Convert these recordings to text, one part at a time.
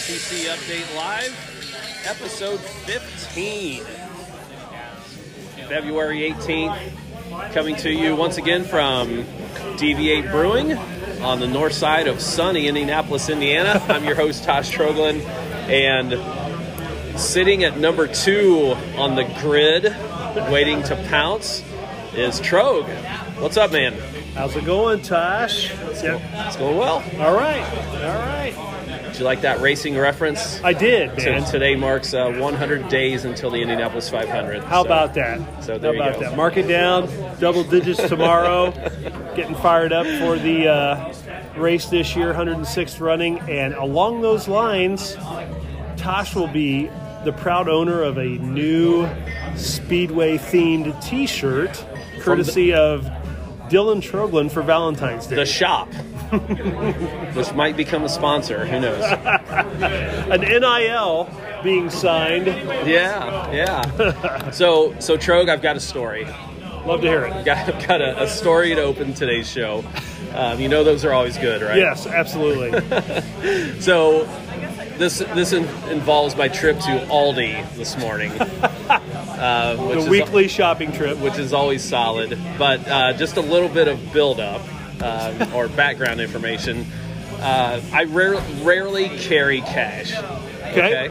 SEC Update Live, episode 15, February 18th, coming to you once again from Deviate Brewing on the north side of sunny Indianapolis, Indiana. I'm your host, Tosh Trogdon, and sitting at number 2 on the grid, waiting to pounce, is Troge. What's up, man? How's it going, Tosh? It's going well. All right. Did you like that racing reference? I did, man. So today marks 100 days until the Indianapolis 500. How about that? So there you go. How about that? Mark it down. Double digits tomorrow. Getting fired up for the race this year, 106th running. And along those lines, Tosh will be the proud owner of a new Speedway-themed T-shirt, courtesy of Dylan Troglin for Valentine's Day. The shop, which might become a sponsor. Who knows? An NIL being signed. Yeah. So Troge, I've got a story. Love to hear it. Got a story to open today's show. You know those are always good, right? Yes, absolutely. So this involves my trip to Aldi this morning. The weekly shopping trip, which is always solid, but just a little bit of build-up or background information. I rarely carry cash. Okay.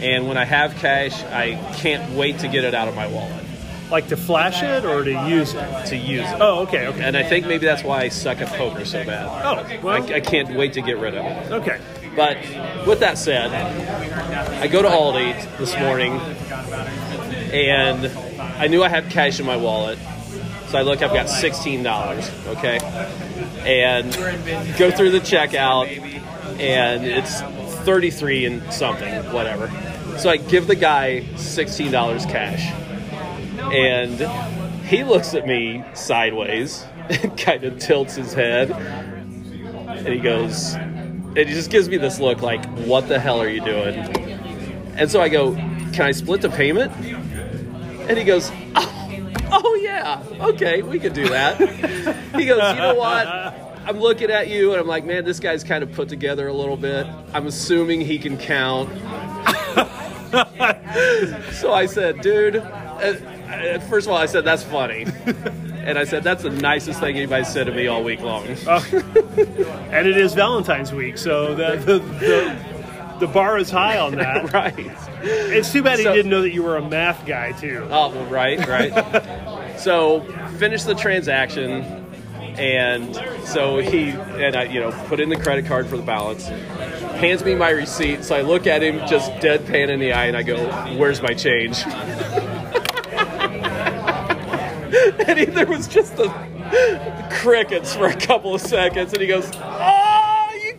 And when I have cash, I can't wait to get it out of my wallet. Like to flash it or to use it? To use it. Oh, okay. And I think maybe that's why I suck at poker so bad. Oh, well. I can't wait to get rid of it. Okay. But with that said, I go to Aldi this morning. And I knew I had cash in my wallet, so I look, I've got $16, okay? And go through the checkout, and it's 33 and something, whatever. So I give the guy $16 cash, and he looks at me sideways and kind of tilts his head, and he goes, and he just gives me this look like, what the hell are you doing? And so I go, can I split the payment? And he goes, oh yeah, okay, we could do that. He goes, you know what? I'm looking at you, and I'm like, man, this guy's kind of put together a little bit. I'm assuming he can count. So I said, dude, first of all, I said, that's funny. And I said, that's the nicest thing anybody said to me all week long. And it is Valentine's week, so the bar is high on that. Right. It's too bad he didn't know that you were a math guy, too. Oh, well, right. So, finished the transaction, and so he, and I, put in the credit card for the balance, hands me my receipt, so I look at him just deadpan in the eye, and I go, where's my change? And there was just the crickets for a couple of seconds, and he goes, oh!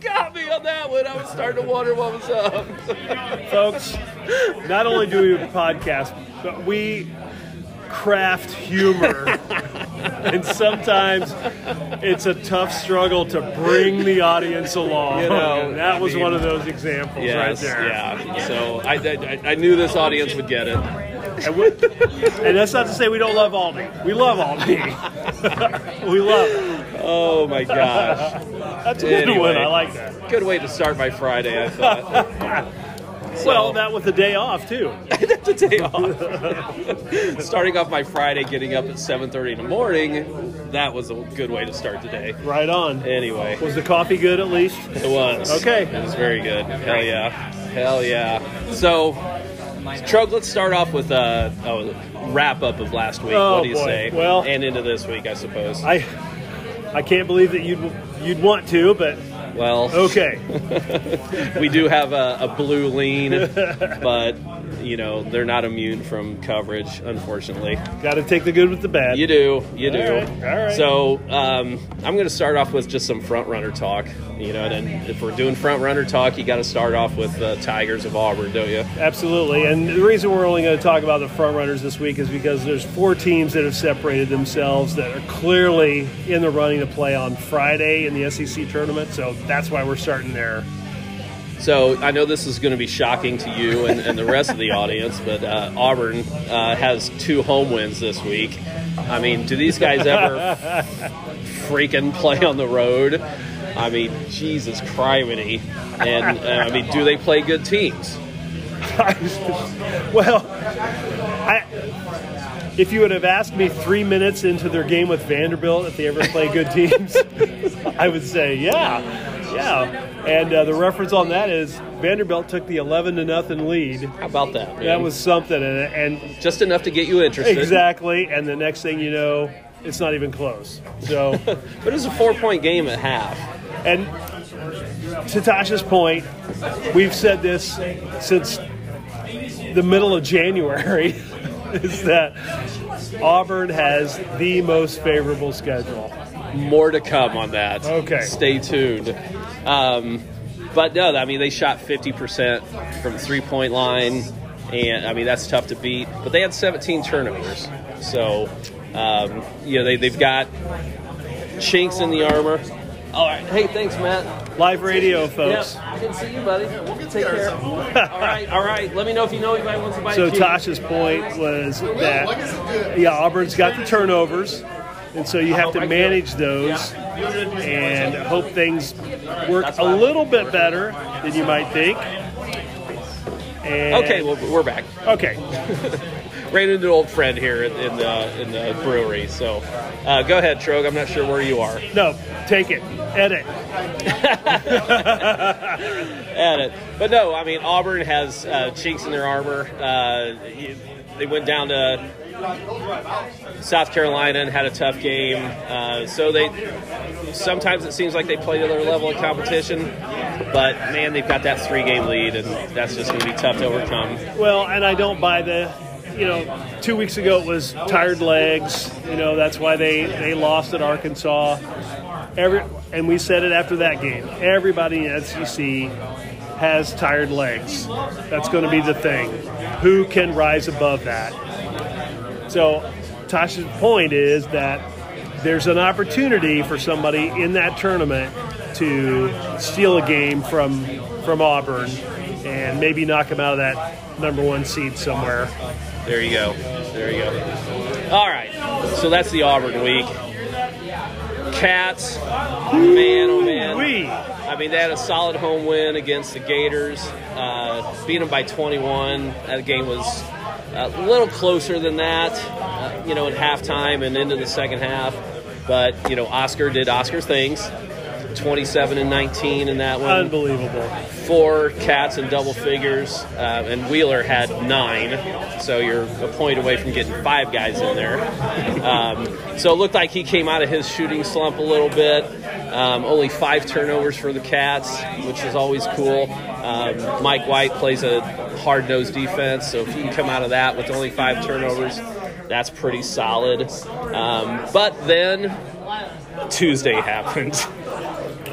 Got me on that one. I was starting to wonder what was up. Folks, not only do we podcast, but we craft humor. And sometimes it's a tough struggle to bring the audience along. That was one of those examples right there. Yeah. So I knew this audience would get it. And that's not to say we don't love Aldi. We love Aldi. We love it. Oh, my gosh. That's a good one. I like that. Good way to start my Friday, I thought. Well, that with the day off, too. That's a day off. Starting off my Friday, getting up at 7:30 in the morning, that was a good way to start the day. Right on. Anyway. Was the coffee good, at least? It was. Okay. It was very good. Hell yeah. So, Troge, let's start off with a wrap-up of last week. Oh, what do you say? Well, and into this week, I suppose. I can't believe that you'd want to, but... Well... Okay. We do have a blue lean, but, they're not immune from coverage, unfortunately. Got to take the good with the bad. You do. All right. So, I'm going to start off with just some front-runner talk. And if we're doing front-runner talk, you got to start off with the Tigers of Auburn, don't you? Absolutely. And the reason we're only going to talk about the front-runners this week is because there's 4 teams that have separated themselves that are clearly in the running to play on Friday in the SEC tournament. So that's why we're starting there. So I know this is going to be shocking to you and the rest of the audience, but Auburn has 2 home wins this week. I mean, do these guys ever freaking play on the road? I mean, Jesus criminy. And, I mean, do they play good teams? Well, if you would have asked me 3 minutes into their game with Vanderbilt if they ever play good teams, I would say, yeah. And the reference on that is Vanderbilt took the 11-0 lead. How about that, man? That was something. And just enough to get you interested. Exactly. And the next thing you know, it's not even close. So, but it was a 4-point game at half. And to Tasha's point, we've said this since the middle of January, is that Auburn has the most favorable schedule. More to come on that. Okay. Stay tuned. But no, I mean, they shot 50% from the 3-point line, and I mean, that's tough to beat. But they had 17 turnovers. So, you know, they've got chinks in the armor. All right. Hey, thanks, Matt. Live radio, folks. Yep. I can see you, buddy. We'll get take care. All right. Let me know if you know anybody wants to buy a cue. Tasha's point was that, yeah, Auburn's got the turnovers. And so you have to manage those and hope things work a little bit better than you might think. And okay, well, we're back. Okay. Ran into an old friend here in the brewery. So go ahead, Troge. I'm not sure where you are. No, take it. Edit. Edit. But no, I mean, Auburn has chinks in their armor. They went down to South Carolina and had a tough game. So they sometimes it seems like they play to their level of competition, but man, they've got that 3-game lead, and that's just going to be tough to overcome. Well, and I don't buy the, you know, 2 weeks ago it was tired legs. You know, that's why they lost at Arkansas. And we said it after that game. Everybody in SEC has tired legs. That's going to be the thing. Who can rise above that? So Tasha's point is that there's an opportunity for somebody in that tournament to steal a game from Auburn and maybe knock them out of that number 1 seed somewhere. There you go. There you go. All right. So that's the Auburn week. Cats, man, oh, man. I mean, they had a solid home win against the Gators. Beat them by 21. That game was a little closer than that, you know, at halftime and into the second half. But, you know, Oscar did Oscar things. 27-19 in that one. Unbelievable. 4 Cats in double figures, and Wheeler had 9. So you're a point away from getting 5 guys in there. So it looked like he came out of his shooting slump a little bit. Only 5 turnovers for the Cats, which is always cool. Mike White plays a hard-nosed defense, so if you can come out of that with only 5 turnovers, that's pretty solid. But then Tuesday happened.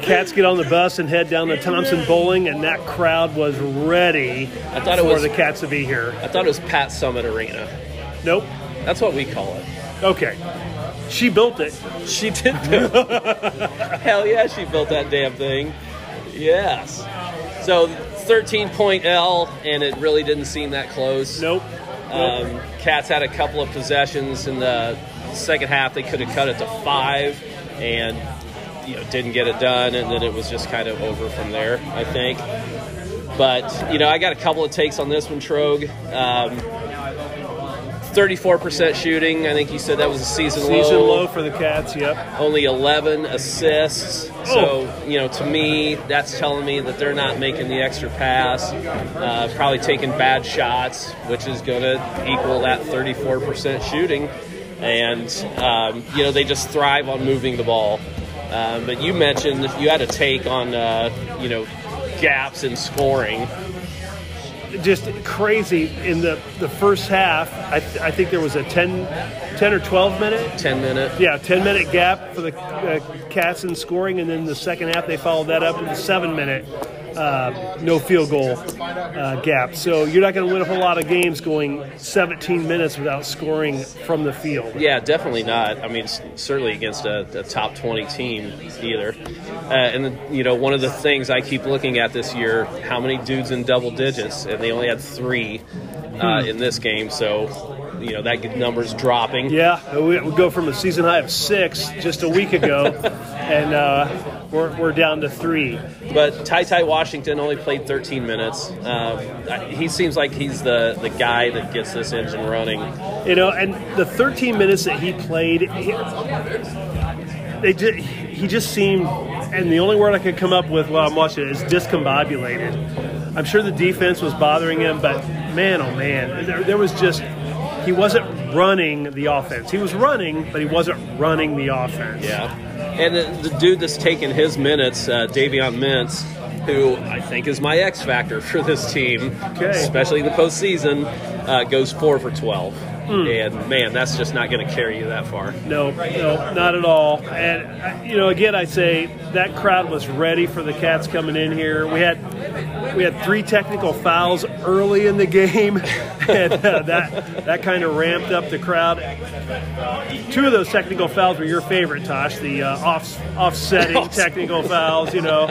Cats get on the bus and head down to Thompson Bowling, and that crowd was ready for the Cats to be here. I thought it was Pat Summit Arena. Nope. That's what we call it. Okay. She built it. She did build it. Hell yeah, she built that damn thing. Yes. So 13-point L, and it really didn't seem that close. Nope. Cats had a couple of possessions in the second half. They could have cut it to 5, and you know, didn't get it done, and then it was just kind of over from there, I think. But, you know, I got a couple of takes on this one, Troge. 34% shooting. I think you said that was a season low. Season low for the Cats, yep. Only 11 assists. So, you know, to me, that's telling me that they're not making the extra pass, probably taking bad shots, which is going to equal that 34% shooting. And, you know, they just thrive on moving the ball. But you mentioned you had a take on, you know, gaps in scoring. Just crazy. In the first half, I think there was a 10 or 12-minute? 10-minute. Yeah, 10-minute gap for the Cats in scoring. And then the second half, they followed that up with a 7-minute no field goal gap. So you're not going to win a whole lot of games going 17 minutes without scoring from the field. Yeah, definitely not. I mean, certainly against a top 20 team either. And, you know, one of the things I keep looking at this year, how many dudes in double digits, and they only had 3 in this game. So you know, that number's dropping. Yeah, we go from a season high of 6 just a week ago, and we're down to 3. But Ty Ty Washington only played 13 minutes. He seems like he's the guy that gets this engine running. You know, and the 13 minutes that he played, he just seemed, and the only word I could come up with while I'm watching it is discombobulated. I'm sure the defense was bothering him, but man, oh man, there was just, he wasn't running the offense. He was running, but he wasn't running the offense. Yeah. And the dude that's taking his minutes, Davion Mintz, who I think is my X factor for this team, especially in the postseason, goes 4 for 12. And, man, that's just not going to carry you that far. No, not at all. And, you know, again, I say that crowd was ready for the Cats coming in here. We had 3 technical fouls early in the game, and that kind of ramped up the crowd. 2 of those technical fouls were your favorite, Tosh, the offsetting technical fouls, you know.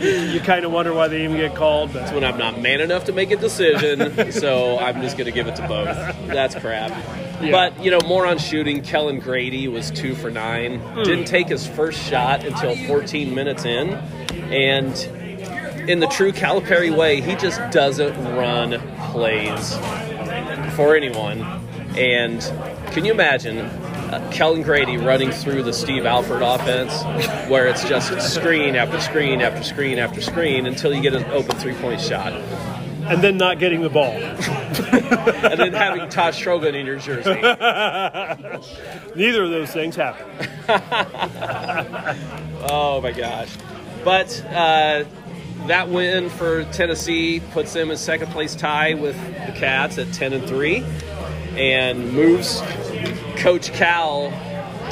You kind of wonder why they even get called. That's when I'm not man enough to make a decision, so I'm just going to give it to both. That's crap. Yeah. But, you know, more on shooting, Kellen Grady was 2 for 9. Didn't take his first shot until 14 minutes in. And in the true Calipari way, he just doesn't run plays for anyone. And can you imagine Kellen Grady running through the Steve Alford offense where it's just screen after screen after screen after screen until you get an open three-point shot? And then not getting the ball. And then having Tosh Trogdon in your jersey. Neither of those things happen. Oh, my gosh. But that win for Tennessee puts them in second-place tie with the Cats at 10-3 and moves Coach Cal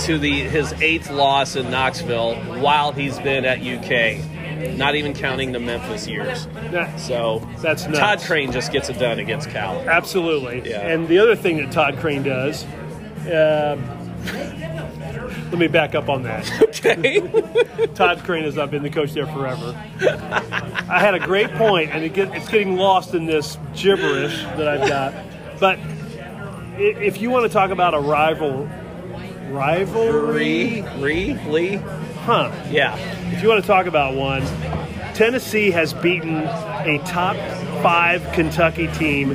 to his 8th loss in Knoxville while he's been at UK. Not even counting the Memphis years. So that's nuts. Todd Crane just gets it done against Cal. Absolutely. Yeah. And the other thing that Todd Crane does, let me back up on that. Okay. Todd Crane has not been the coach there forever. I had a great point, and it's getting lost in this gibberish that I've got. But if you want to talk about a rivalry? Huh. Yeah. If you want to talk about one, Tennessee has beaten a top 5 Kentucky team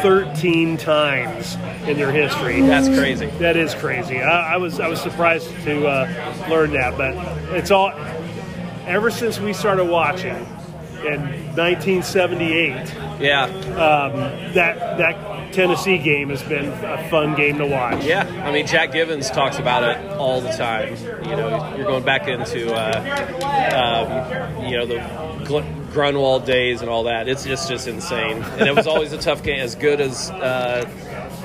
13 times in their history. That's crazy. That is crazy. I was surprised to learn that, but it's all ever since we started watching in 1978. Yeah. That Tennessee game has been a fun game to watch. Yeah, I mean, Jack Givens talks about it all the time. You know, you're going back into, the Grunwald days and all that. It's just insane. And it was always a tough game. As good as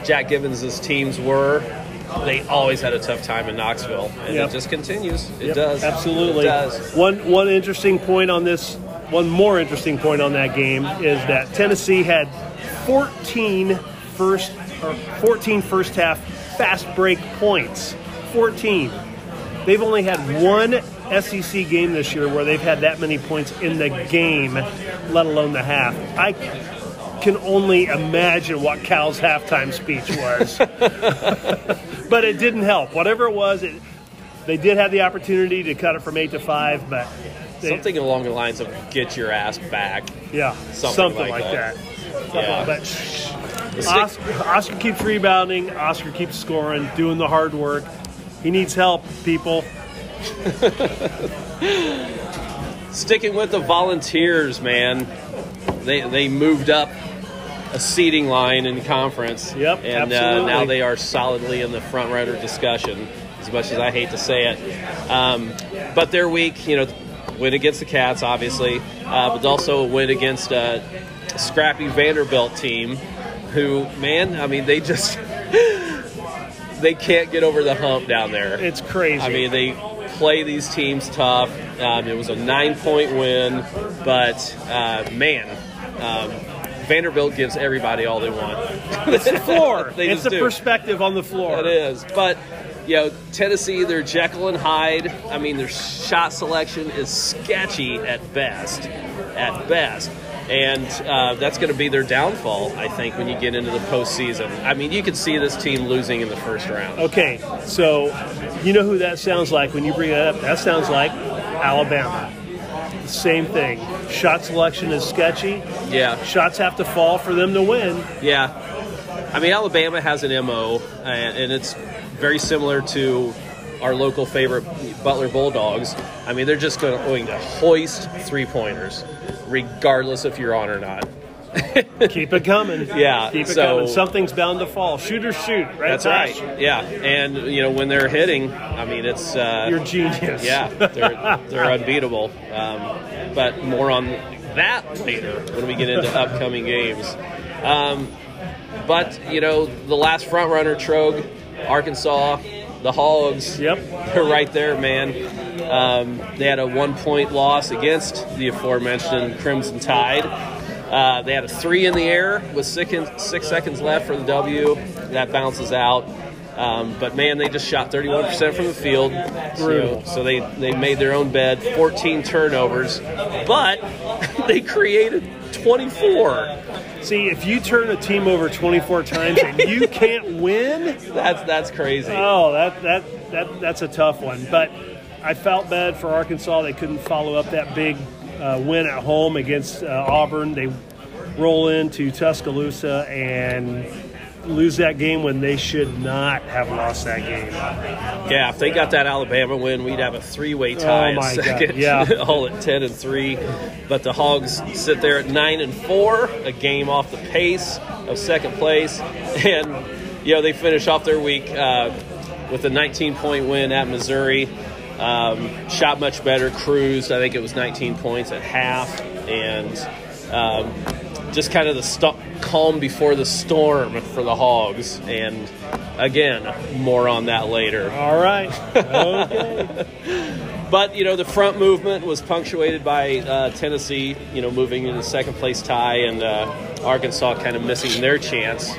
Jack Givens' teams were, they always had a tough time in Knoxville. And it just continues. It does. Absolutely. It does. One interesting point on this, one more interesting point on that game is that Tennessee had 14 first half fast break points. 14. They've only had one SEC game this year where they've had that many points in the game, let alone the half. I can only imagine what Cal's halftime speech was. But it didn't help. Whatever it was, they did have the opportunity to cut it from 8 to 5, but something along the lines of get your ass back. Yeah, something like that. Yeah. But Oscar keeps rebounding. Oscar keeps scoring, doing the hard work. He needs help, people. Sticking with the Volunteers, man. They moved up a seeding line in conference. Yep, and absolutely. Now they are solidly in the front runner discussion. As much as I hate to say it, but their week, you know, win against the Cats, obviously, but also a win against scrappy Vanderbilt team who, man, I mean, they just they can't get over the hump down there. It's crazy. I mean, they play these teams tough. It was a 9-point win, but Vanderbilt gives everybody all they want. It's the floor. It's the perspective on the floor. It is. But, you know, Tennessee, they're Jekyll and Hyde. I mean, their shot selection is sketchy at best. And that's going to be their downfall, I think, when you get into the postseason. I mean, you could see this team losing in the first round. Okay, so you know who that sounds like when you bring that up? That sounds like Alabama. The same thing. Shot selection is sketchy. Yeah. Shots have to fall for them to win. Yeah. I mean, Alabama has an MO, and it's very similar to our local favorite Butler Bulldogs. I mean, they're just going to hoist three-pointers, regardless if you're on or not. Keep it coming. Yeah. Keep it coming. Something's bound to fall. Shooters shoot, right? That's Tosh? Right. Yeah. And, you know, when they're hitting, I mean, it's you're genius. Yeah. They're unbeatable. But more on that later when we get into upcoming games. But, you know, the last front runner, Troge, Arkansas, the Hogs, yep, they're right there, man. They had a one-point loss against the aforementioned Crimson Tide. They had a three in the air with six seconds left for the W. That bounces out. But, man, they just shot 31% from the field. So they made their own bed, 14 turnovers. But they created 24. See, if you turn a team over 24 times and you can't win, that's crazy. Oh, that's a tough one. But I felt bad for Arkansas. They couldn't follow up that big win at home against Auburn. They roll into Tuscaloosa and lose that game when they should not have lost that game. Yeah, if they got that Alabama win, we'd have a three-way tie in second. God, yeah. All at 10-3. But the Hogs sit there at 9-4, a game off the pace of second place. And, you know, they finish off their week with a 19-point win at Missouri. Shot much better, cruised. I think it was 19 points at half. And just kind of the calm before the storm for the Hogs. And, again, more on that later. All right. Okay. But, you know, the front movement was punctuated by Tennessee, you know, moving into second-place tie, and Arkansas kind of missing their chance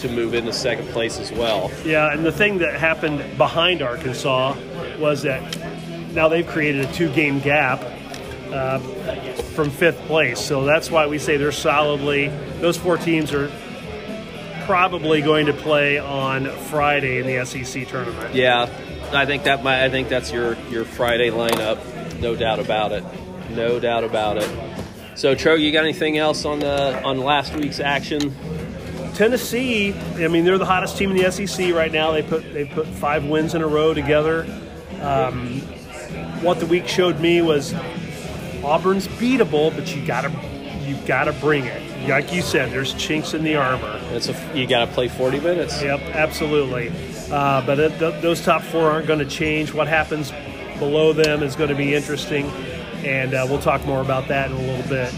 to move into second place as well. Yeah, and the thing that happened behind Arkansas was that now they've created a two-game gap from fifth place. So that's why we say they're solidly – those four teams are probably going to play on Friday in the SEC tournament. Yeah, I think that's your Friday lineup. No doubt about it. No doubt about it. So, Troge, you got anything else on last week's action? Tennessee, I mean, they're the hottest team in the SEC right now. They put 5 wins in a row together. What the week showed me was – Auburn's beatable, but you gotta bring it. Like you said, there's chinks in the armor. You gotta play 40 minutes. Yep, absolutely. But those top four aren't going to change. What happens below them is going to be interesting, and we'll talk more about that in a little bit.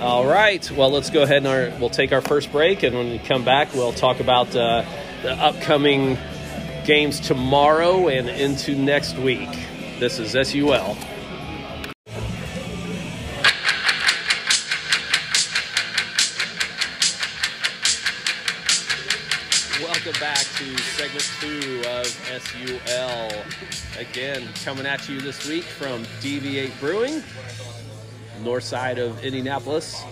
All right. Well, let's go ahead and we'll take our first break, and when we come back, we'll talk about the upcoming games tomorrow and into next week. This is SUL. Segment 2 of SUL, again coming at you this week from Deviate Brewing, north side of Indianapolis.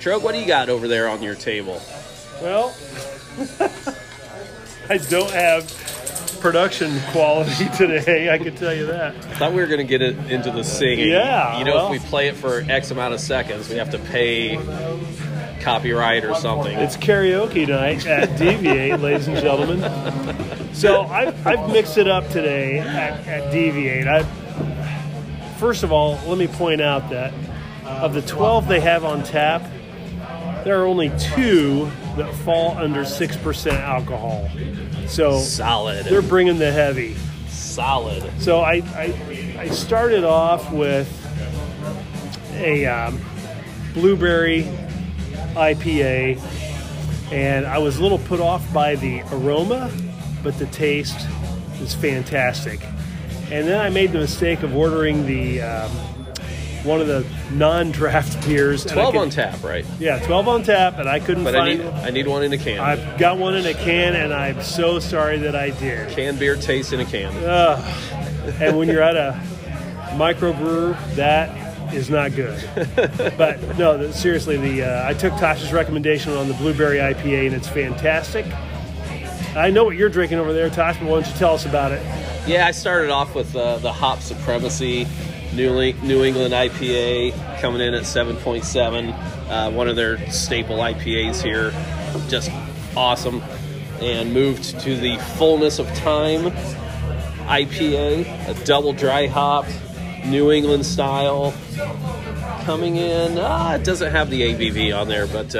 Troge, what do you got over there on your table? Well, I don't have production quality today, I can tell you that. I thought we were going to get it into the singing. Yeah. You know, well, if we play it for X amount of seconds, we have to pay copyright or something. It's karaoke night at Deviate, ladies and gentlemen. So I've mixed it up today at Deviate. First of all, let me point out that of the 12 they have on tap, there are only 2 that fall under 6% alcohol. So solid. They're bringing the heavy. Solid. So I started off with a blueberry IPA, and I was a little put off by the aroma, but the taste is fantastic. And then I made the mistake of ordering the one of the non-draft beers. 12 on tap, right? Yeah, 12 on tap, and I couldn't find. I need one in a can. I've got one in a can, and I'm so sorry that I did. Canned beer tastes in a can. And when you're at a microbrewer, that is not good. But no, seriously, I took Tosh's recommendation on the blueberry IPA, and it's fantastic. I know what you're drinking over there, Tosh, but why don't you tell us about it? Yeah, I started off with the Hop Supremacy New England IPA coming in at 7.7, one of their staple IPAs here. Just awesome. And moved to the Fullness of Time IPA, a double dry hop, New England style, coming in. It doesn't have the ABV on there, but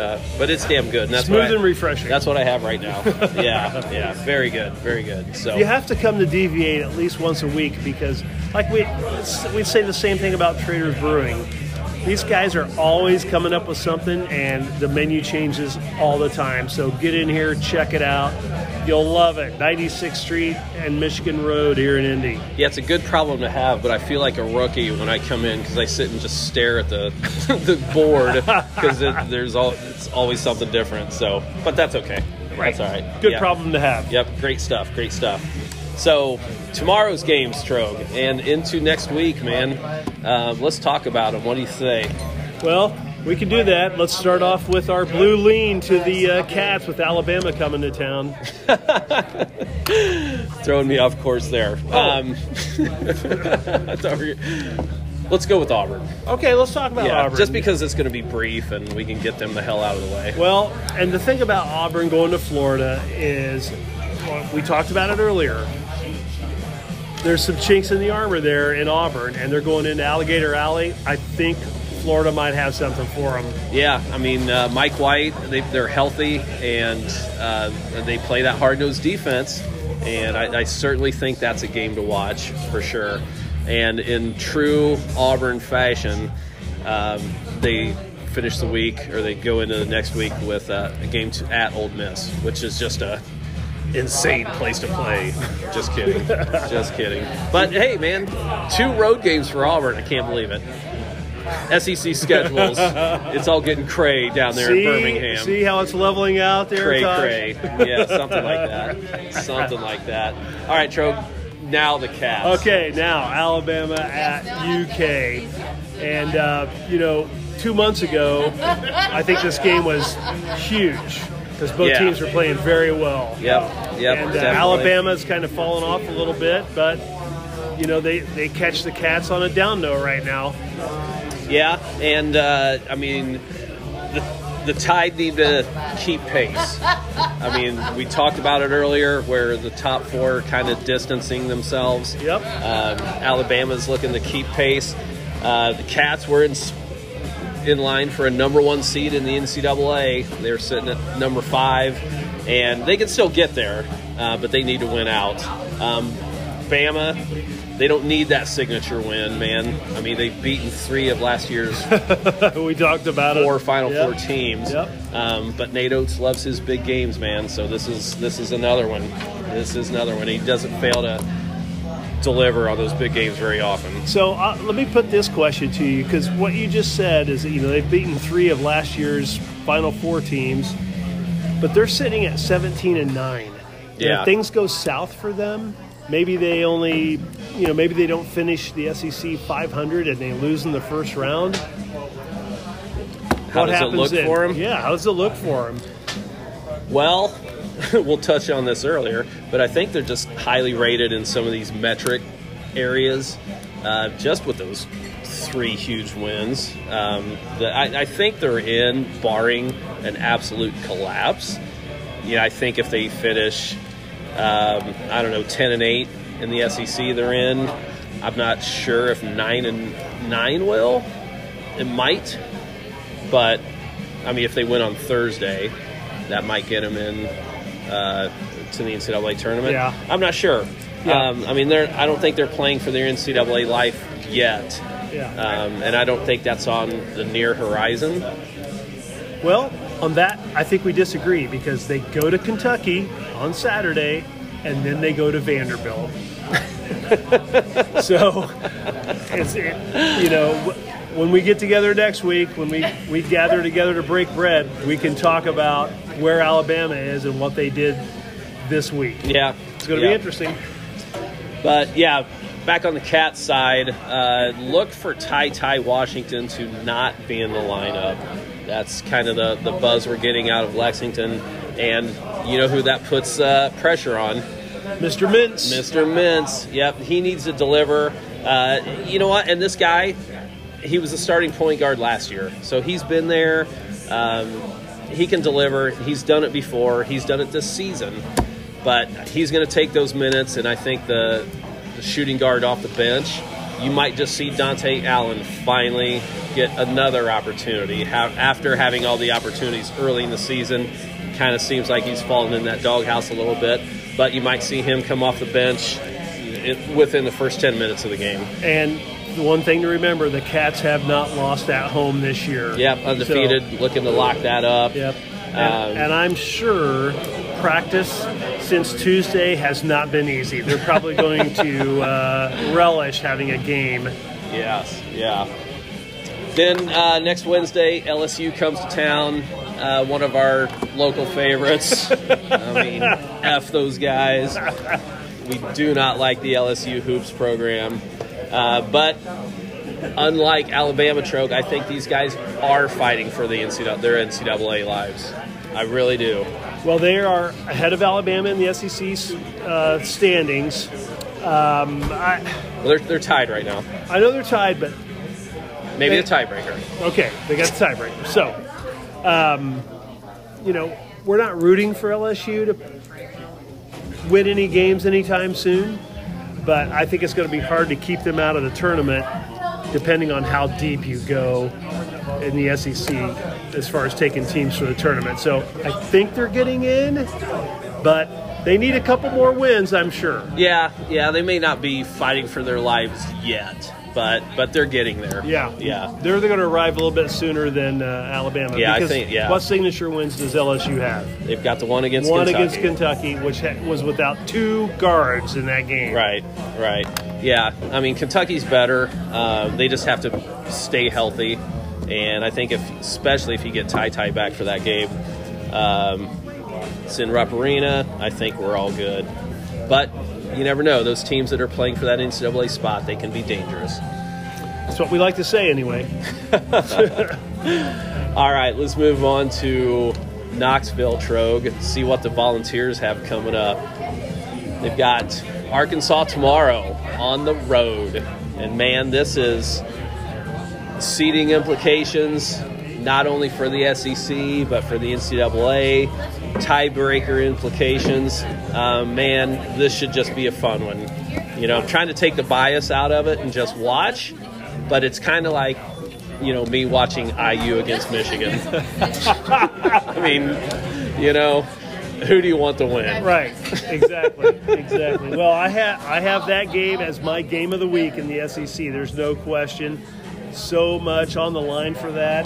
it's damn good. And that's smooth and refreshing. That's what I have right now. Yeah, very good, very good. So you have to come to Deviate at least once a week, because like we say the same thing about Trader's Brewing. These guys are always coming up with something, and the menu changes all the time. So get in here, check it out. You'll love it. 96th Street and Michigan Road here in Indy. Yeah, it's a good problem to have, but I feel like a rookie when I come in, because I sit and just stare at the the board, because it's always something different. So, but that's okay. Right. That's all right. Good problem to have. Yep. Great stuff. Great stuff. So tomorrow's games, Troge, and into next week, man. Let's talk about them. What do you say? Well, we can do that. Let's start off with our blue lean to the Cats with Alabama coming to town. Throwing me off course there. Let's go with Auburn. Okay, let's talk about Auburn. Just because it's going to be brief and we can get them the hell out of the way. Well, and the thing about Auburn going to Florida is, we talked about it earlier, there's some chinks in the armor there in Auburn, and they're going into Alligator Alley. I think Florida might have something for them. Yeah, I mean, Mike White, they're healthy, and they play that hard-nosed defense, and I certainly think that's a game to watch for sure. And in true Auburn fashion, they finish the week, or they go into the next week with a game at Ole Miss, which is just a insane place to play. Just kidding. Just kidding. But hey, man, 2 road games for Auburn. I can't believe it. SEC schedules. It's all getting cray down there in Birmingham. See how it's leveling out there? Cray. Yeah, something like that. Something like that. All right, Troge. Now the Cats. Okay, now Alabama at UK. And, 2 months ago, I think this game was huge, because both teams were playing very well. Yep. And Alabama's kind of fallen off a little bit, but, they catch the Cats on a down note right now. Yeah, and, the Tide need to keep pace. I mean, we talked about it earlier where the top 4 are kind of distancing themselves. Yep. Alabama's looking to keep pace. The Cats were in line for a #1 seed in the NCAA. They're sitting at number 5, and they can still get there, but they need to win out. Bama, they don't need that signature win, man. I mean, they've beaten 3 of last year's we talked about 4 Final Four teams. Yep. But Nate Oates loves his big games, man. So this is another one. This is another one. He doesn't fail to deliver on those big games very often. So let me put this question to you, because what you just said is that, they've beaten 3 of last year's Final Four teams, but they're sitting at 17-9. Yeah. If things go south for them, maybe they only, maybe they don't finish the SEC 500 and they lose in the first round. How does it look for them? Yeah, how does it look for them? Well, we'll touch on this earlier, but I think they're just highly rated in some of these metric areas, just with those 3 huge wins. I think they're in, barring an absolute collapse. I think if they finish, 10-8 in the SEC, they're in. I'm not sure if 9-9 will. It might, but I mean, if they win on Thursday, that might get them in. To the NCAA tournament. Yeah. I'm not sure. Yeah. I don't think they're playing for their NCAA life yet. Yeah. And I don't think that's on the near horizon. Well, on that, I think we disagree, because they go to Kentucky on Saturday and then they go to Vanderbilt. So, when we get together next week, when we gather together to break bread, we can talk about where Alabama is and what they did this week. Yeah. It's going to be interesting. But, yeah, Back on the Cats side, look for Ty Ty Washington to not be in the lineup. That's kind of the buzz we're getting out of Lexington. And you know who that puts pressure on? Mr. Mintz. Mr. Mintz. Yep, he needs to deliver. You know what? And this guy, he was a starting point guard last year. So he's been there. He can deliver. He's done it before. He's done it this season. But he's going to take those minutes, and I think the shooting guard off the bench, you might just see Dante Allen finally get another opportunity. After having all the opportunities early in the season, kind of seems like he's fallen in that doghouse a little bit. But you might see him come off the bench within the first 10 minutes of the game. And the one thing to remember, the Cats have not lost at home this year. Yep, undefeated, so, looking to lock that up. Yep. And I'm sure practice since Tuesday has not been easy. They're probably going to relish having a game. Yes, yeah. Then next Wednesday, LSU comes to town, one of our local favorites. I mean, F those guys. We do not like the LSU Hoops program. But unlike Alabama, Troge, I think these guys are fighting for their NCAA lives. I really do. Well, they are ahead of Alabama in the SEC standings. They're tied right now. I know they're tied, but maybe a tiebreaker. Okay, they got the tiebreaker. So, you know, we're not rooting for LSU to win any games anytime soon, but I think it's going to be hard to keep them out of the tournament, depending on how deep you go in the SEC as far as taking teams for the tournament. So I think they're getting in, but they need a couple more wins, I'm sure. Yeah, they may not be fighting for their lives yet, but they're getting there. Yeah. They're going to arrive a little bit sooner than Alabama. Yeah, I think, yeah. What signature wins does LSU have? They've got the one against Kentucky. One against Kentucky, which was without two guards in that game. Right. Yeah, I mean, Kentucky's better. They just have to stay healthy. And I think especially if you get Ty back for that game, it's in Rupp Arena, I think we're all good. But you never know. Those teams that are playing for that NCAA spot, they can be dangerous. That's what we like to say anyway. All right, let's move on to Knoxville, Troge, see what the Volunteers have coming up. They've got Arkansas tomorrow on the road. And, man, this is seeding implications, not only for the SEC but for the NCAA, tiebreaker implications. Man, this should just be a fun one. You know, I'm trying to take the bias out of it and just watch, but it's kind of like, you know, me watching IU against Michigan. I mean, you know, who do you want to win? Right, exactly. Well, I have that game as my game of the week in the SEC. There's no question. So much on the line for that.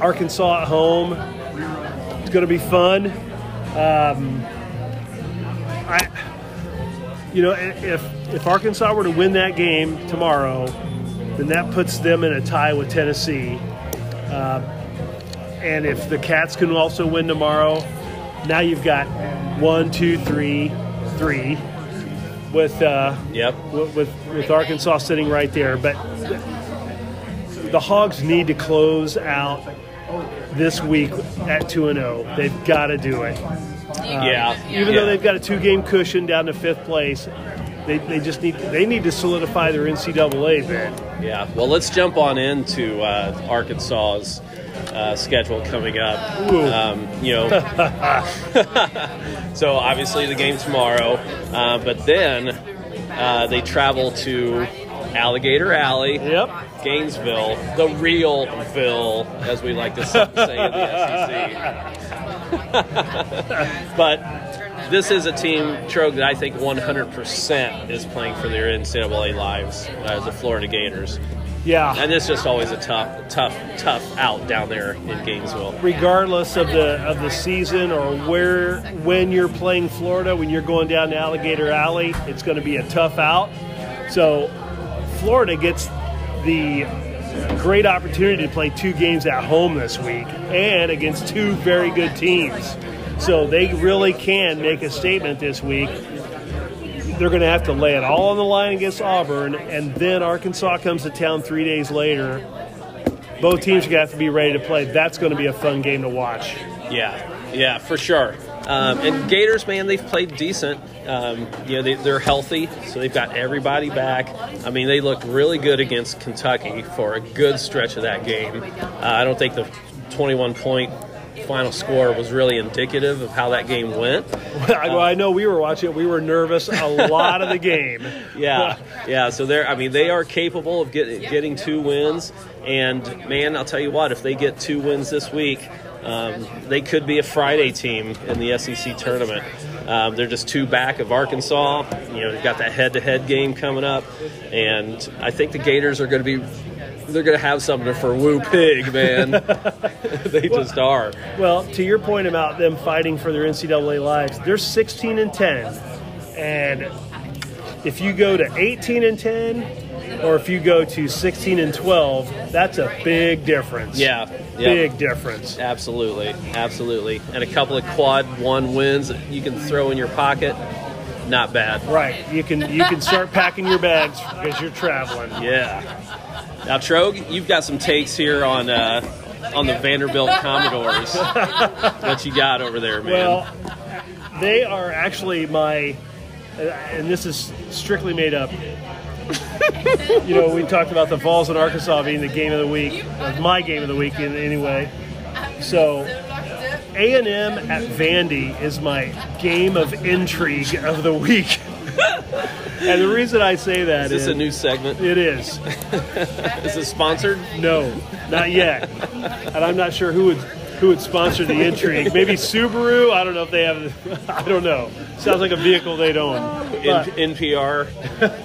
Arkansas at home. It's going to be fun. If Arkansas were to win that game tomorrow, then that puts them in a tie with Tennessee. And if the Cats can also win tomorrow, now you've got 1, 2, 3, 3 with Arkansas sitting right there. But the Hogs need to close out this week at 2-0. They've got to do it. Even though they've got a 2-game cushion down to 5th place, they need to solidify their NCAA bid. Yeah. Well, let's jump on into Arkansas's schedule coming up. So obviously the game tomorrow, but then they travel to Alligator Alley, Gainesville, the real Ville, as we like to say in the SEC. But this is a team, Troge, that I think 100% is playing for their NCAA lives, the Florida Gators. Yeah. And it's just always a tough out down there in Gainesville. Regardless of the season or when you're playing Florida, when you're going down to Alligator Alley, it's going to be a tough out. So Florida gets the great opportunity to play 2 games at home this week and against 2 very good teams. So they really can make a statement this week. they're going to have to lay it all on the line against Auburn, and then Arkansas comes to town 3 days later. Both teams are going to have to be ready to play. That's going to be a fun game to watch. Yeah, yeah, for sure. And Gators, man, they've played decent. You know, they're healthy, so they've got everybody back. I mean, they looked really good against Kentucky for a good stretch of that game. I don't think the 21-point final score was really indicative of how that game went. Well, I know we were watching it. We were nervous a lot of the game. Yeah, yeah. So they're, I mean, they are capable of getting two wins. And, man, I'll tell you what, if they get two wins this week, they could be a Friday team in the SEC tournament. They're just two back of Arkansas. You know, they've got that head-to-head game coming up, and I think the Gators are going to be—they're going to have something for Woo Pig, man. They just are. Well, to your point about them fighting for their NCAA lives, they're 16-10, and if you go to 18-10. Or if you go to 16-12, that's a big difference. Yeah, yeah. Big difference. Absolutely, absolutely. And a couple of quad one wins that you can throw in your pocket, not bad. Right. You can start packing your bags because you're traveling. Yeah. Now, Troge, you've got some takes here on the Vanderbilt Commodores. What you got over there, man? Well, they are actually my, and this is strictly made up. You know, we talked about the Vols in Arkansas being the game of the week, my game of the week anyway. So, A&M at Vandy is my game of intrigue of the week. And the reason I say that is... Is this a new segment? It is. Is it sponsored? No, not yet. And I'm not sure who would sponsor the intrigue. Maybe Subaru? I don't know if they have... I don't know. Sounds like a vehicle they don't own. NPR?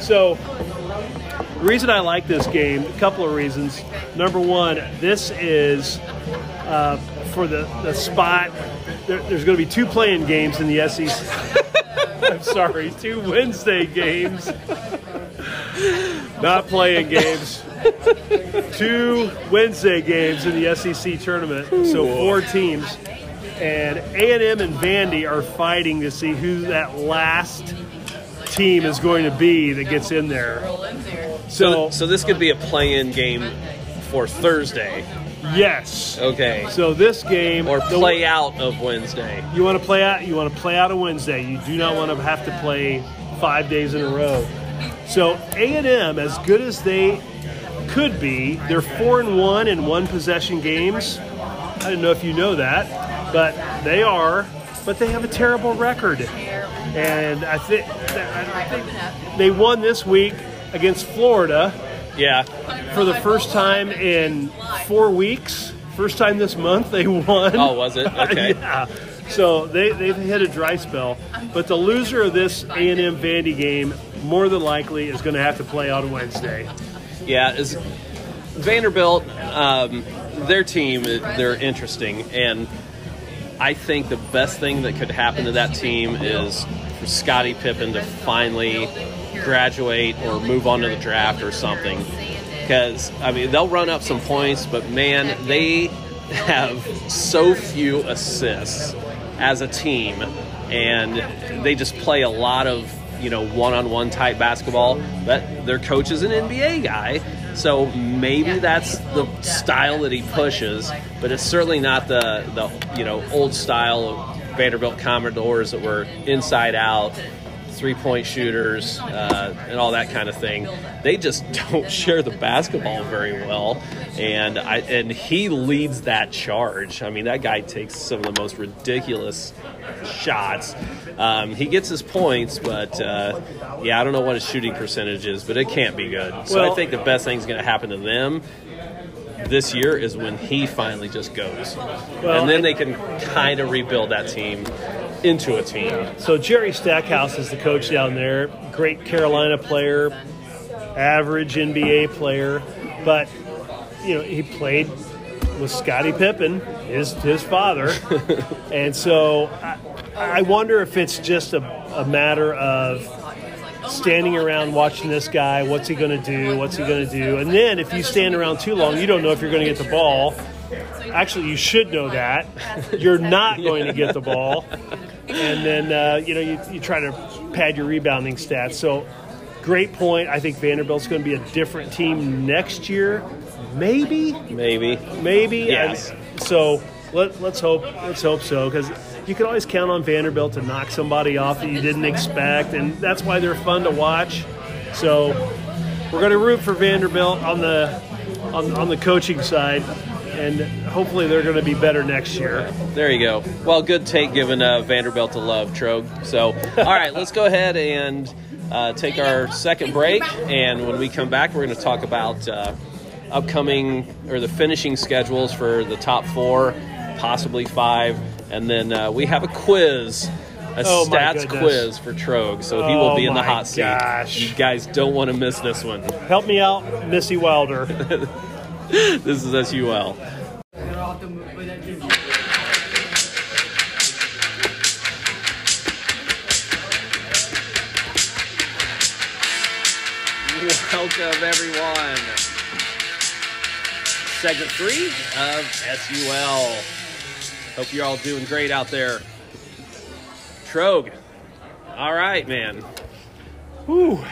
So, the reason I like this game, a couple of reasons. Number one, this is for the spot. There's going to be two play-in games in the SEC. I'm sorry, two Wednesday games. Not play-in games. Two Wednesday games in the SEC tournament. So, four teams. And A&M and Vandy are fighting to see who that last team is going to be that gets in there. So this could be a play-in game for Thursday. Yes. Okay. So this game or play out of Wednesday. You want to play out. You want to play out of Wednesday. You do not want to have to play 5 days in a row. So A&M, as good as they could be, they're 4-1 in one possession games. I don't know if you know that, but they are. But they have a terrible record. And I think they won this week against Florida. Yeah. For the first time in 4 weeks. First time this month they won. Oh, was it? Okay. Yeah. So they've hit a dry spell. But the loser of this A&M Vandy game more than likely is going to have to play on Wednesday. Yeah. Is Vanderbilt, their team, they're interesting. And I think the best thing that could happen to that team is for Scottie Pippen to finally graduate or move on to the draft or something. Because, I mean, they'll run up some points, but, man, they have so few assists as a team. And they just play a lot of, you know, one-on-one type basketball. But their coach is an NBA guy. So maybe that's the style that he pushes, but it's certainly not the you know, old style of Vanderbilt Commodores that were inside out, three-point shooters, and all that kind of thing. They just don't share the basketball very well, and he leads that charge. I mean, that guy takes some of the most ridiculous shots. He gets his points, but, yeah, I don't know what his shooting percentage is, but it can't be good. So I think the best thing's going to happen to them this year is when he finally just goes. And then they can kind of rebuild that team into a team. So Jerry Stackhouse is the coach down there, great Carolina player, average NBA player, but, you know, he played with Scottie Pippen, his father, and so I wonder if it's just a matter of standing around watching this guy, what's he going to do, and then if you stand around too long, you don't know if you're going to get the ball. Actually, you should know that. You're not going to get the ball. And then, you know, you try to pad your rebounding stats. So great point. I think Vanderbilt's going to be a different team next year. Maybe. Yes. So let's hope so, because you can always count on Vanderbilt to knock somebody off that you didn't expect, and that's why they're fun to watch. So we're going to root for Vanderbilt on the coaching side, and hopefully they're going to be better next year. There you go. Well, good take giving Vanderbilt a love, Troge. So, all right, let's go ahead and take our second break, and when we come back, we're going to talk about upcoming or the finishing schedules for the top four, possibly five, and then we have a quiz, stats quiz for Troge, so he will be in the hot seat. You guys don't want to miss this one. Help me out, Missy Wilder. This is SUL. Welcome, everyone. Segment 3 of SUL. Hope you're all doing great out there. Troge. All right, man. Whew.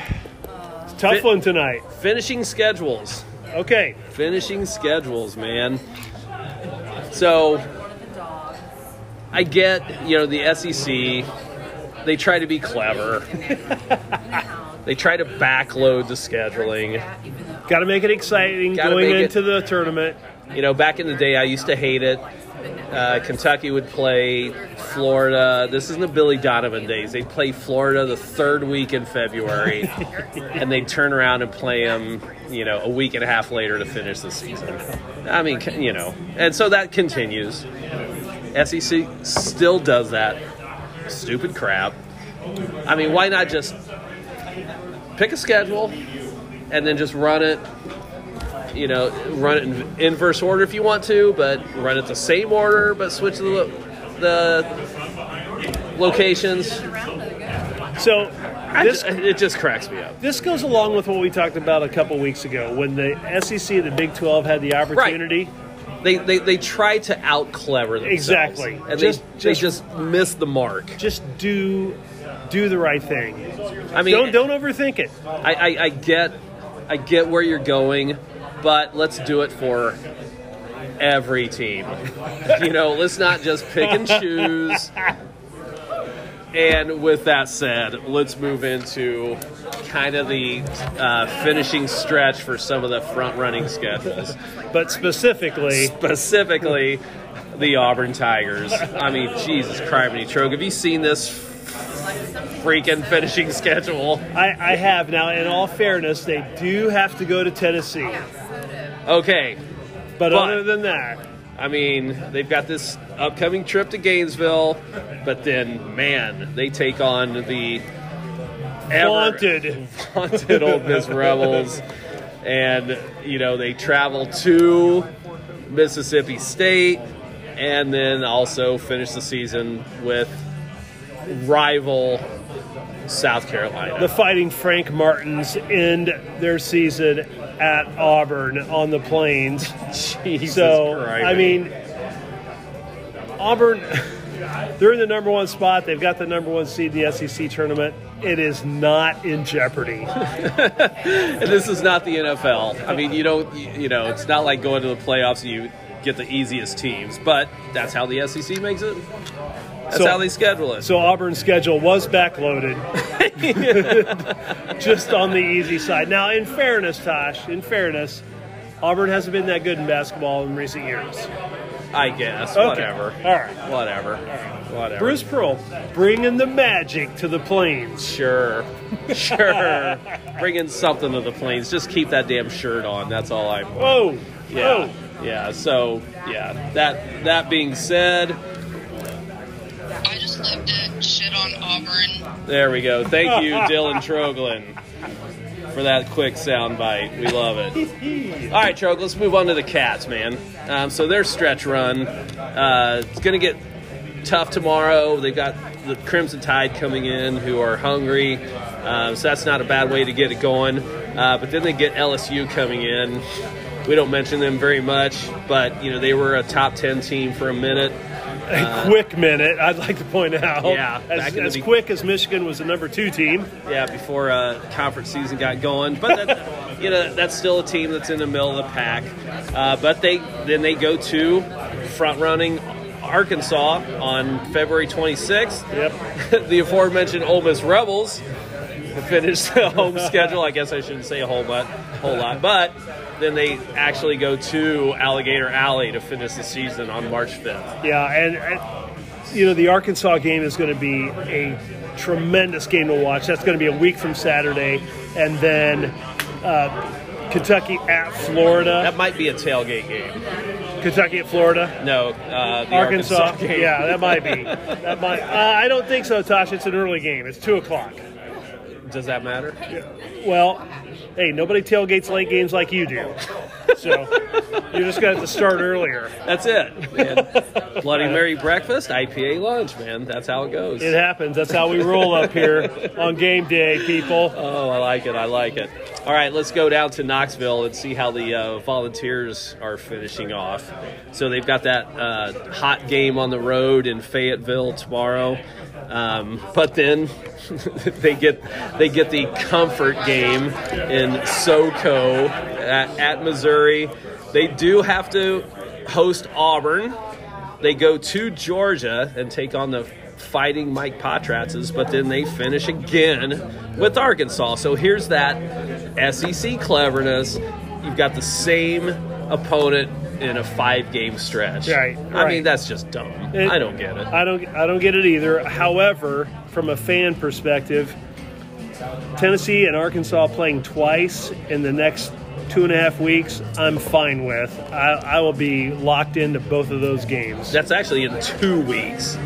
It's a tough one tonight. Finishing schedules. Okay. Finishing schedules, man. So, I get, the SEC, they try to be clever. They try to backload the scheduling. Got to make it exciting going into the tournament. Back in the day, I used to hate it. Kentucky would play Florida. This is in the Billy Donovan days. They'd play Florida the third week in February, and they'd turn around and play them, a week and a half later to finish the season. I mean, and so that continues. SEC still does that. Stupid crap. I mean, why not just pick a schedule and then just run it? Run it in inverse order if you want to, but run it the same order, but switch the locations. So it just cracks me up. This goes along with what we talked about a couple weeks ago when the SEC and the Big 12 had the opportunity. Right. They try to out-clever themselves. Exactly. And they just miss the mark. Just do the right thing. I mean, don't overthink it. I get where you're going. But let's do it for every team. Let's not just pick and choose. And with that said, let's move into kind of the finishing stretch for some of the front-running schedules. But specifically, the Auburn Tigers. I mean, Jesus Christ, Troge, have you seen this freaking finishing schedule? I have. Now, in all fairness, they do have to go to Tennessee. Okay. But other than that, I mean, they've got this upcoming trip to Gainesville, but then, man, they take on the vaunted Ole Miss Rebels, and, they travel to Mississippi State, and then also finish the season with rival South Carolina. The Fighting Frank Martins end their season at Auburn on the Plains. Jesus Christ. I mean, Auburn, they're in the number one spot. They've got the number one seed in the SEC tournament. It is not in jeopardy. And this is not the NFL. I mean, it's not like going to the playoffs and you get the easiest teams, but that's how the SEC makes it. That's how they schedule it. So Auburn's schedule was backloaded, just on the easy side. Now, in fairness, Tosh, Auburn hasn't been that good in basketball in recent years. I guess. Okay. Whatever. All right. Whatever. Bruce Pearl, bringing the magic to the Plains. Sure. Bringing something to the Plains. Just keep that damn shirt on. That's all I want. Whoa. Yeah. Oh. Yeah. So, yeah. That being said, I just lived that shit on Auburn. There we go. Thank you, Dylan Troglin, for that quick soundbite. We love it. All right, Troge, let's move on to the Cats, man. So their stretch run, it's going to get tough tomorrow. They've got the Crimson Tide coming in, who are hungry. So that's not a bad way to get it going. But then they get LSU coming in. We don't mention them very much, but, they were a top 10 team for a minute. A quick minute, I'd like to point out. Yeah. As quick as Michigan was the number 2 team. Yeah, before conference season got going. But that, you know, that's still a team that's in the middle of the pack. But they go to front-running Arkansas on February 26th. Yep. The aforementioned Ole Miss Rebels finish the home schedule. I guess I shouldn't say a whole lot. But then they actually go to Alligator Alley to finish the season on March 5th. Yeah, and you know, the Arkansas game is going to be a tremendous game to watch. That's going to be a week from Saturday. And then Kentucky at Florida. That might be a tailgate game. Kentucky at Florida? No, Arkansas game. Yeah, that might be. That might. I don't think so, Tosh. It's an early game. It's 2 o'clock. Does that matter? Yeah. Well, hey, nobody tailgates late games like you do. So you're just going to have to start earlier. That's it, man. Bloody Mary breakfast, IPA lunch, man. That's how it goes. It happens. That's how we roll up here on game day, people. Oh, I like it. I like it. All right, let's go down to Knoxville and see how the Volunteers are finishing off. So they've got that hot game on the road in Fayetteville tomorrow. But then they get the comfort game in SoCo at Missouri. They do have to host Auburn. They go to Georgia and take on the fighting Mike Potratzes, but then they finish again with Arkansas. So here's that SEC cleverness. You've got the same opponent in a 5-game stretch. Right. I mean, that's just dumb. I don't get it. I don't get it either. However, from a fan perspective, Tennessee and Arkansas playing twice in the next 2.5 weeks, I'm fine with. I will be locked into both of those games. That's actually in 2 weeks.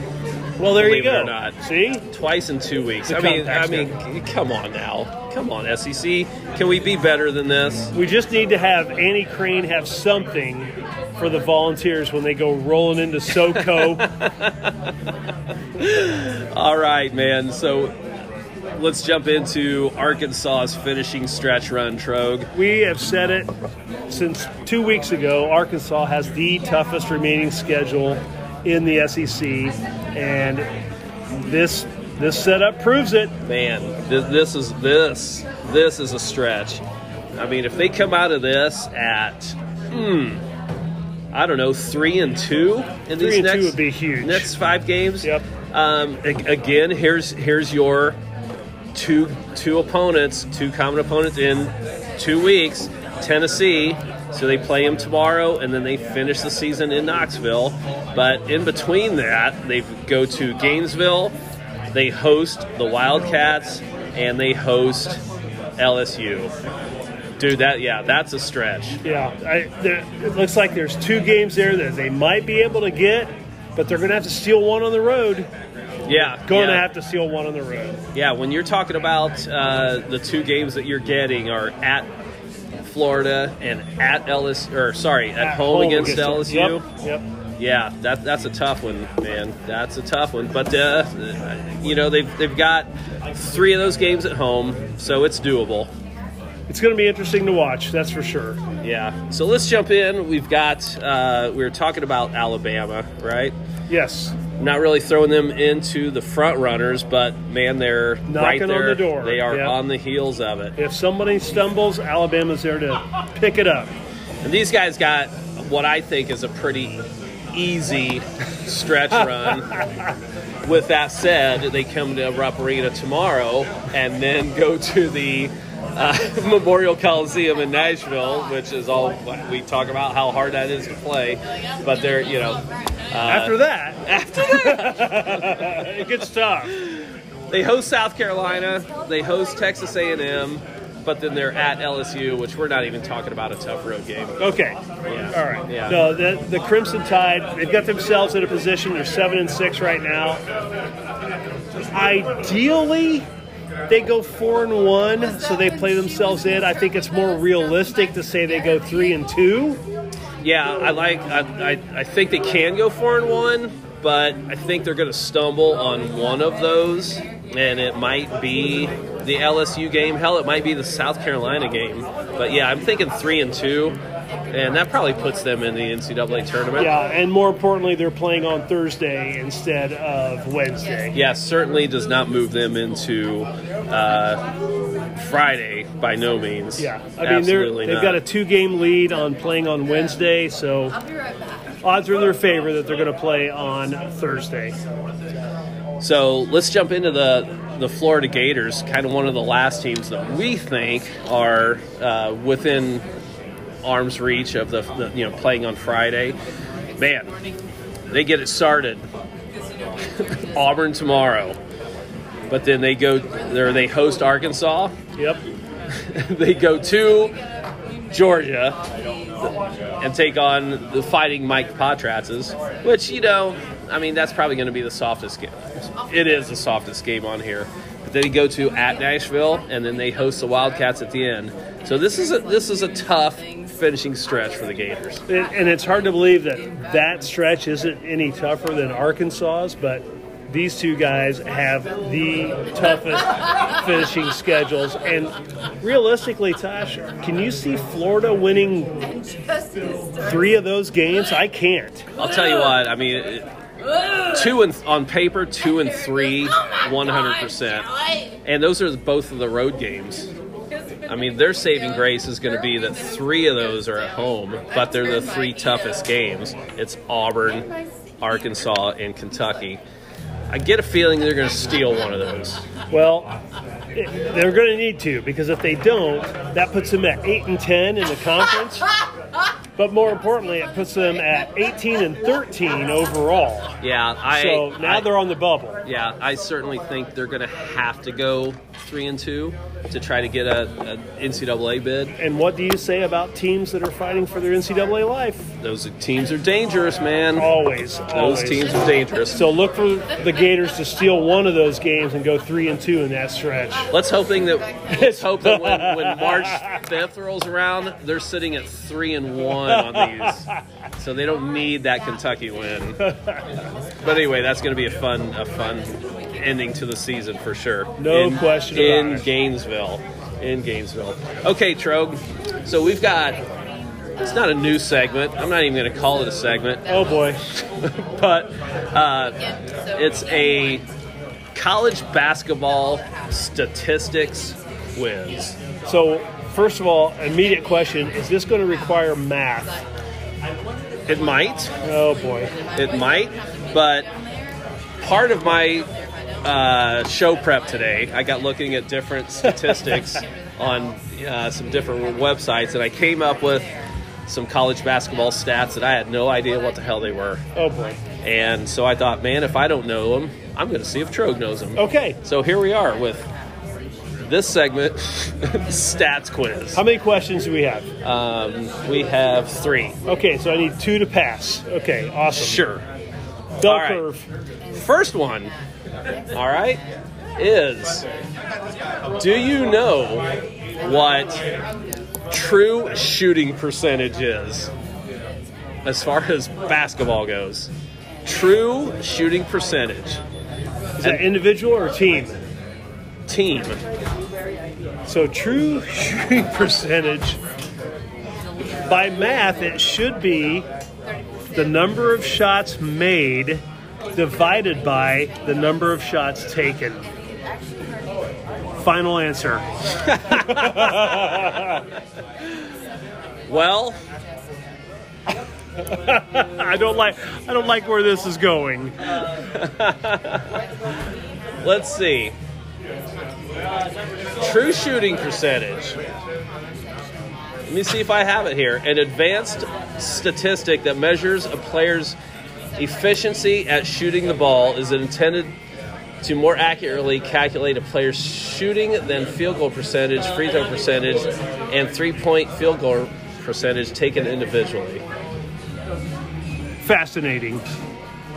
Well, there you go. Believe it or not. See? Twice in 2 weeks. I mean, come on now. Come on, SEC. Can we be better than this? We just need to have Andy Crane have something for the Volunteers when they go rolling into SoCo. All right, man. So let's jump into Arkansas's finishing stretch run, Troge. We have said it since 2 weeks ago. Arkansas has the toughest remaining schedule in the SEC, and this setup proves it. Man, this is a stretch. I mean, if they come out of this at, I don't know, 3-2 in these next 2 would be huge. Next 5 games. Yep. Again, here's your two common opponents in 2 weeks. Tennessee. So they play them tomorrow, and then they finish the season in Knoxville. But in between that, they go to Gainesville, they host the Wildcats, and they host LSU. Dude, that's a stretch. Yeah, it looks like there's 2 games there that they might be able to get, but they're going to have to steal one on the road. Yeah. Going to have to steal one on the road. Yeah, when you're talking about the 2 games that you're getting are at Florida and at LSU, at home against LSU. Yep. Yeah, that's a tough one, man. That's a tough one. But you know, they've got 3 of those games at home, so it's doable. It's going to be interesting to watch, that's for sure. Yeah. So let's jump in. We've got we were talking about Alabama, right? Yes. Not really throwing them into the front runners, but man, they're knocking right there. On the door. They are on the heels of it. If somebody stumbles, Alabama's there to pick it up. And these guys got what I think is a pretty easy stretch run. With that said, they come to Rupp Arena tomorrow and then go to the Memorial Coliseum in Nashville, which is all we talk about how hard that is to play. But they're, you know, after that, it gets tough. They host South Carolina, they host Texas A&M, but then they're at LSU, which we're not even talking about a tough road game. Okay, yeah. All right. Yeah. No, the Crimson Tide, they've got themselves in a position. They're 7-6 right now. Ideally, they go 4-1, so they play themselves in. I think it's more realistic to say they go 3-2. Yeah, I think they can go 4-1, but I think they're going to stumble on one of those, and it might be the LSU game. Hell, it might be the South Carolina game. But yeah, I'm thinking 3-2. and that probably puts them in the NCAA tournament. Yeah, and more importantly, they're playing on Thursday instead of Wednesday. Yeah, certainly does not move them into Friday by no means. Yeah, I mean, they've got a 2-game lead on playing on Wednesday, so odds are in their favor that they're going to play on Thursday. So let's jump into the Florida Gators, kind of one of the last teams that we think are within arm's reach of the playing on Friday. Man, they get it started. Auburn tomorrow, but then they go there. They host Arkansas. Yep. They go to Georgia and take on the Fighting Mike Potratzes, which I mean, that's probably going to be the softest game. It is the softest game on here. But then you go to at Nashville, and then they host the Wildcats at the end. So this is a tough finishing stretch for the Gators. And it's hard to believe that stretch isn't any tougher than Arkansas's, but these two guys have the toughest finishing schedules. And realistically, Tosh, can you see Florida winning 3 of those games? I can't. I'll tell you what, I mean, 2 on paper, 2 and 3, 100%. And those are both of the road games. I mean, their saving grace is going to be that 3 of those are at home, but they're the 3 toughest games. It's Auburn, Arkansas, and Kentucky. I get a feeling they're going to steal one of those. Well, they're going to need to, because if they don't, that puts them at 8-10 in the conference. But more importantly, it puts them at 18-13 overall. Yeah, so now they're on the bubble. Yeah, I certainly think they're going to have to go 3-2 to try to get a NCAA bid. And what do you say about teams that are fighting for their NCAA life? Those teams are dangerous, man. Always. Those teams are dangerous. So look for the Gators to steal one of those games and go 3-2 in that stretch. Let's hope that when March 5th rolls around, they're sitting at 3-1. On these, so they don't need that Kentucky win. But anyway, that's going to be a fun ending to the season for sure. No question about it. In Gainesville. Okay, Trogue. So we've got. It's not a new segment. I'm not even going to call it a segment. Oh boy. But it's a college basketball statistics whiz. So. First of all, immediate question, is this going to require math? It might. Oh, boy. It might, but part of my show prep today, I got looking at different statistics on some different websites, and I came up with some college basketball stats that I had no idea what the hell they were. Oh, boy. And so I thought, man, if I don't know them, I'm going to see if Troge knows them. Okay. So here we are with... this segment, stats quiz. How many questions do we have? We have 3. Okay, so I need 2 to pass. Okay, awesome. Sure. Bell curve. First one, all right, is do you know what true shooting percentage is as far as basketball goes? True shooting percentage. Is that individual or team? Team. So true shooting percentage, by math, it should be the number of shots made divided by the number of shots taken. Final answer. Well, I don't like where this is going. Let's see. True shooting percentage. Let me see if I have it here. An advanced statistic that measures a player's efficiency at shooting the ball is intended to more accurately calculate a player's shooting than field goal percentage, free throw percentage, and three-point field goal percentage taken individually. Fascinating.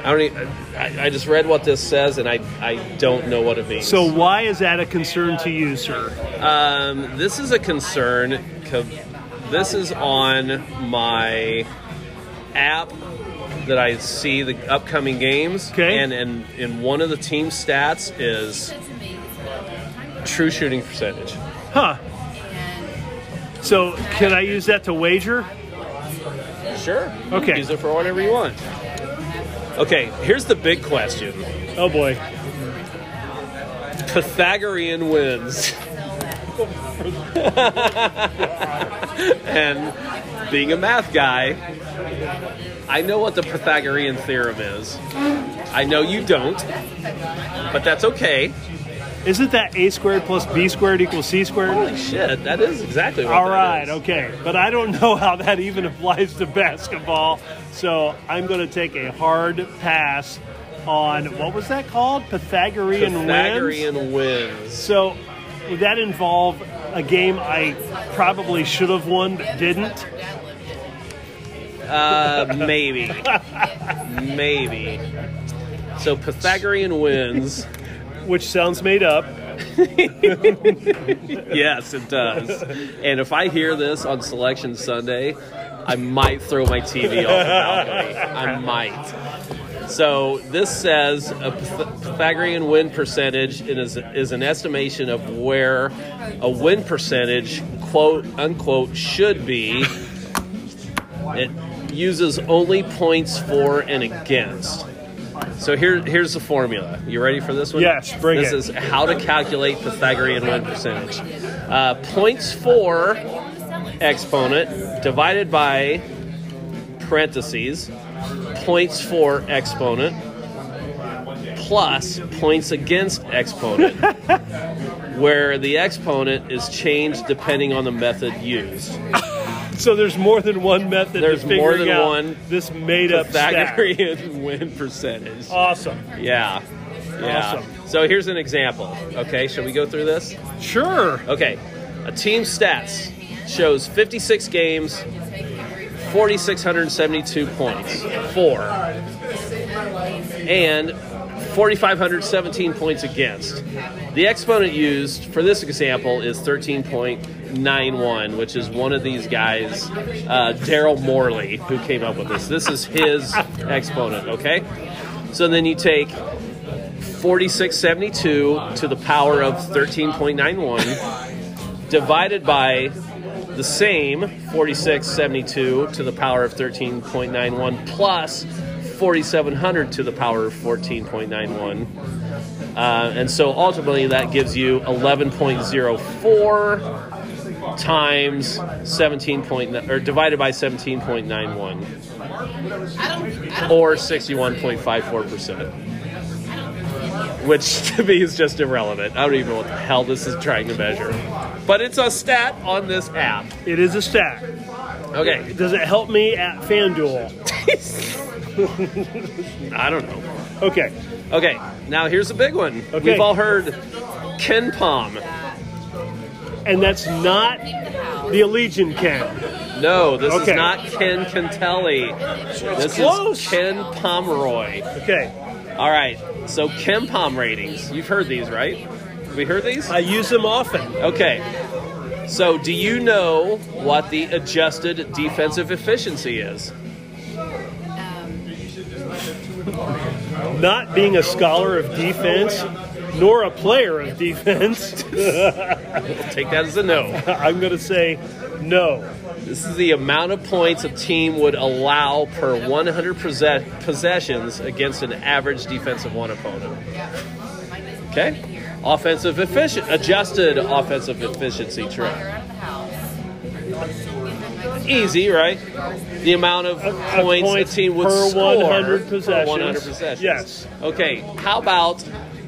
I just read what this says, and I don't know what it means. So why is that a concern to you, sir? This is a concern. This is on my app that I see the upcoming games. Okay. And in one of the team stats is true shooting percentage. Huh. So can I use that to wager? Sure. Okay. Use it for whatever you want. Okay, here's the big question. Oh, boy. Pythagorean wins. And being a math guy, I know what the Pythagorean theorem is. I know you don't, but that's okay. Isn't that a squared plus b squared equals c squared? Holy shit, that is exactly what all that is. All right, okay. But I don't know how that even applies to basketball, so I'm going to take a hard pass on, what was that called? Pythagorean wins. So would that involve a game I probably should have won but didn't? Maybe. Maybe. So Pythagorean wins... Which sounds made up. Yes, it does. And if I hear this on Selection Sunday, I might throw my TV off the balcony. I might. So this says a Pythagorean win percentage is an estimation of where a win percentage, quote, unquote, should be. It uses only points for and against. So here's the formula. You ready for this one? Yes, bring it. This is how to calculate Pythagorean win percentage. Points for exponent divided by parentheses, points for exponent plus points against exponent, where the exponent is changed depending on the method used. So there's more than one method to figuring out this made-up Pythagorean win percentage. Awesome. Yeah. Yeah. Awesome. So here's an example. Okay, should we go through this? Sure. Okay. A team's stats shows 56 games, 4,672 points. For. And 4,517 points against. The exponent used for this example is 13.91, which is one of these guys, Daryl Morley, who came up with this. This is his exponent, okay? So then you take 4,672 to the power of 13.91 divided by the same 4,672 to the power of 13.91 plus 4,700 to the power of 14.91. And so ultimately that gives you 11.04 times 17.9, or divided by 17.91, or 61.54%, which to me is just irrelevant. I don't even know what the hell this is trying to measure. But it's a stat on this app. It is a stat. Okay. Does it help me at FanDuel? I don't know. Okay. Okay. Now here's a big one. Okay. We've all heard Ken Pom. And that's not the Allegiant Ken. No, this is not Ken Kentelly. This is Ken Pomeroy. Okay. All right. So Ken Pom ratings. You've heard these, right? Have we heard these? I use them often. Okay. So do you know what the adjusted defensive efficiency is? Not being a scholar of defense, nor a player of defense. We'll take that as a no. I'm going to say no. This is the amount of points a team would allow per 100 possessions against an average defensive one opponent. Okay. Offensive efficiency, adjusted offensive efficiency trend. Easy, right? The amount of points a team would score per 100 possessions. Yes. Okay, how about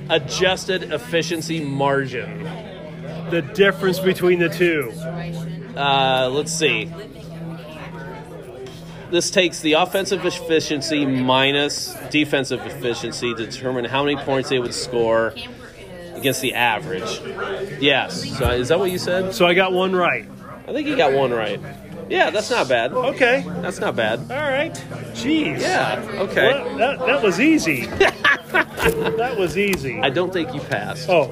adjusted efficiency margin? The difference between the two. Let's see. This takes the offensive efficiency minus defensive efficiency to determine how many points they would score against the average. Yes. So is that what you said? So I got one right. I think you got one right. Yeah, that's not bad. Okay. That's not bad. All right. Jeez. Yeah, okay. Well, that was easy. That was easy. I don't think you passed. Oh,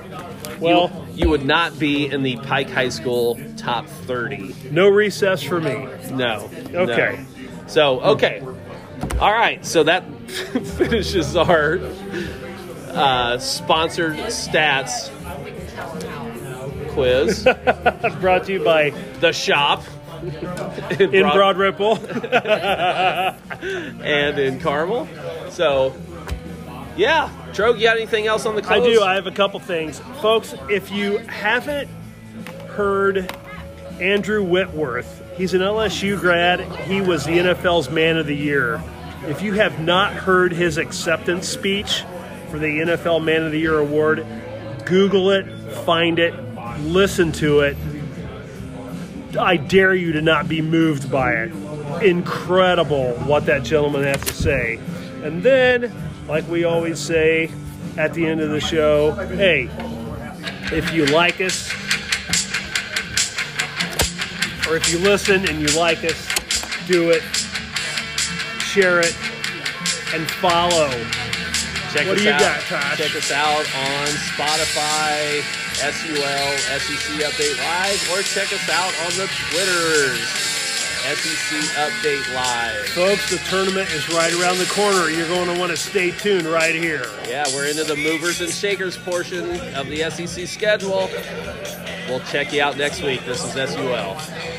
well. You would not be in the Pike High School top 30. No recess for me. No. Okay. No. So, okay. All right. So that finishes our sponsored stats quiz. Brought to you by The Shop. in Broad Ripple, and in Carmel. So, yeah. Troge, you got anything else on the close? I do. I have a couple things. Folks, if you haven't heard Andrew Whitworth, he's an LSU grad. He was the NFL's Man of the Year. If you have not heard his acceptance speech for the NFL Man of the Year award, Google it, find it, listen to it. I dare you to not be moved by it. Incredible what that gentleman has to say. And then, like we always say at the end of the show, hey, if you like us, or if you listen and you like us, do it, share it, and follow. Check us out on Spotify, SUL, SEC Update Live, or check us out on the Twitters, SEC Update Live. Folks, the tournament is right around the corner. You're going to want to stay tuned right here. Yeah, we're into the movers and shakers portion of the SEC schedule. We'll check you out next week. This is SUL.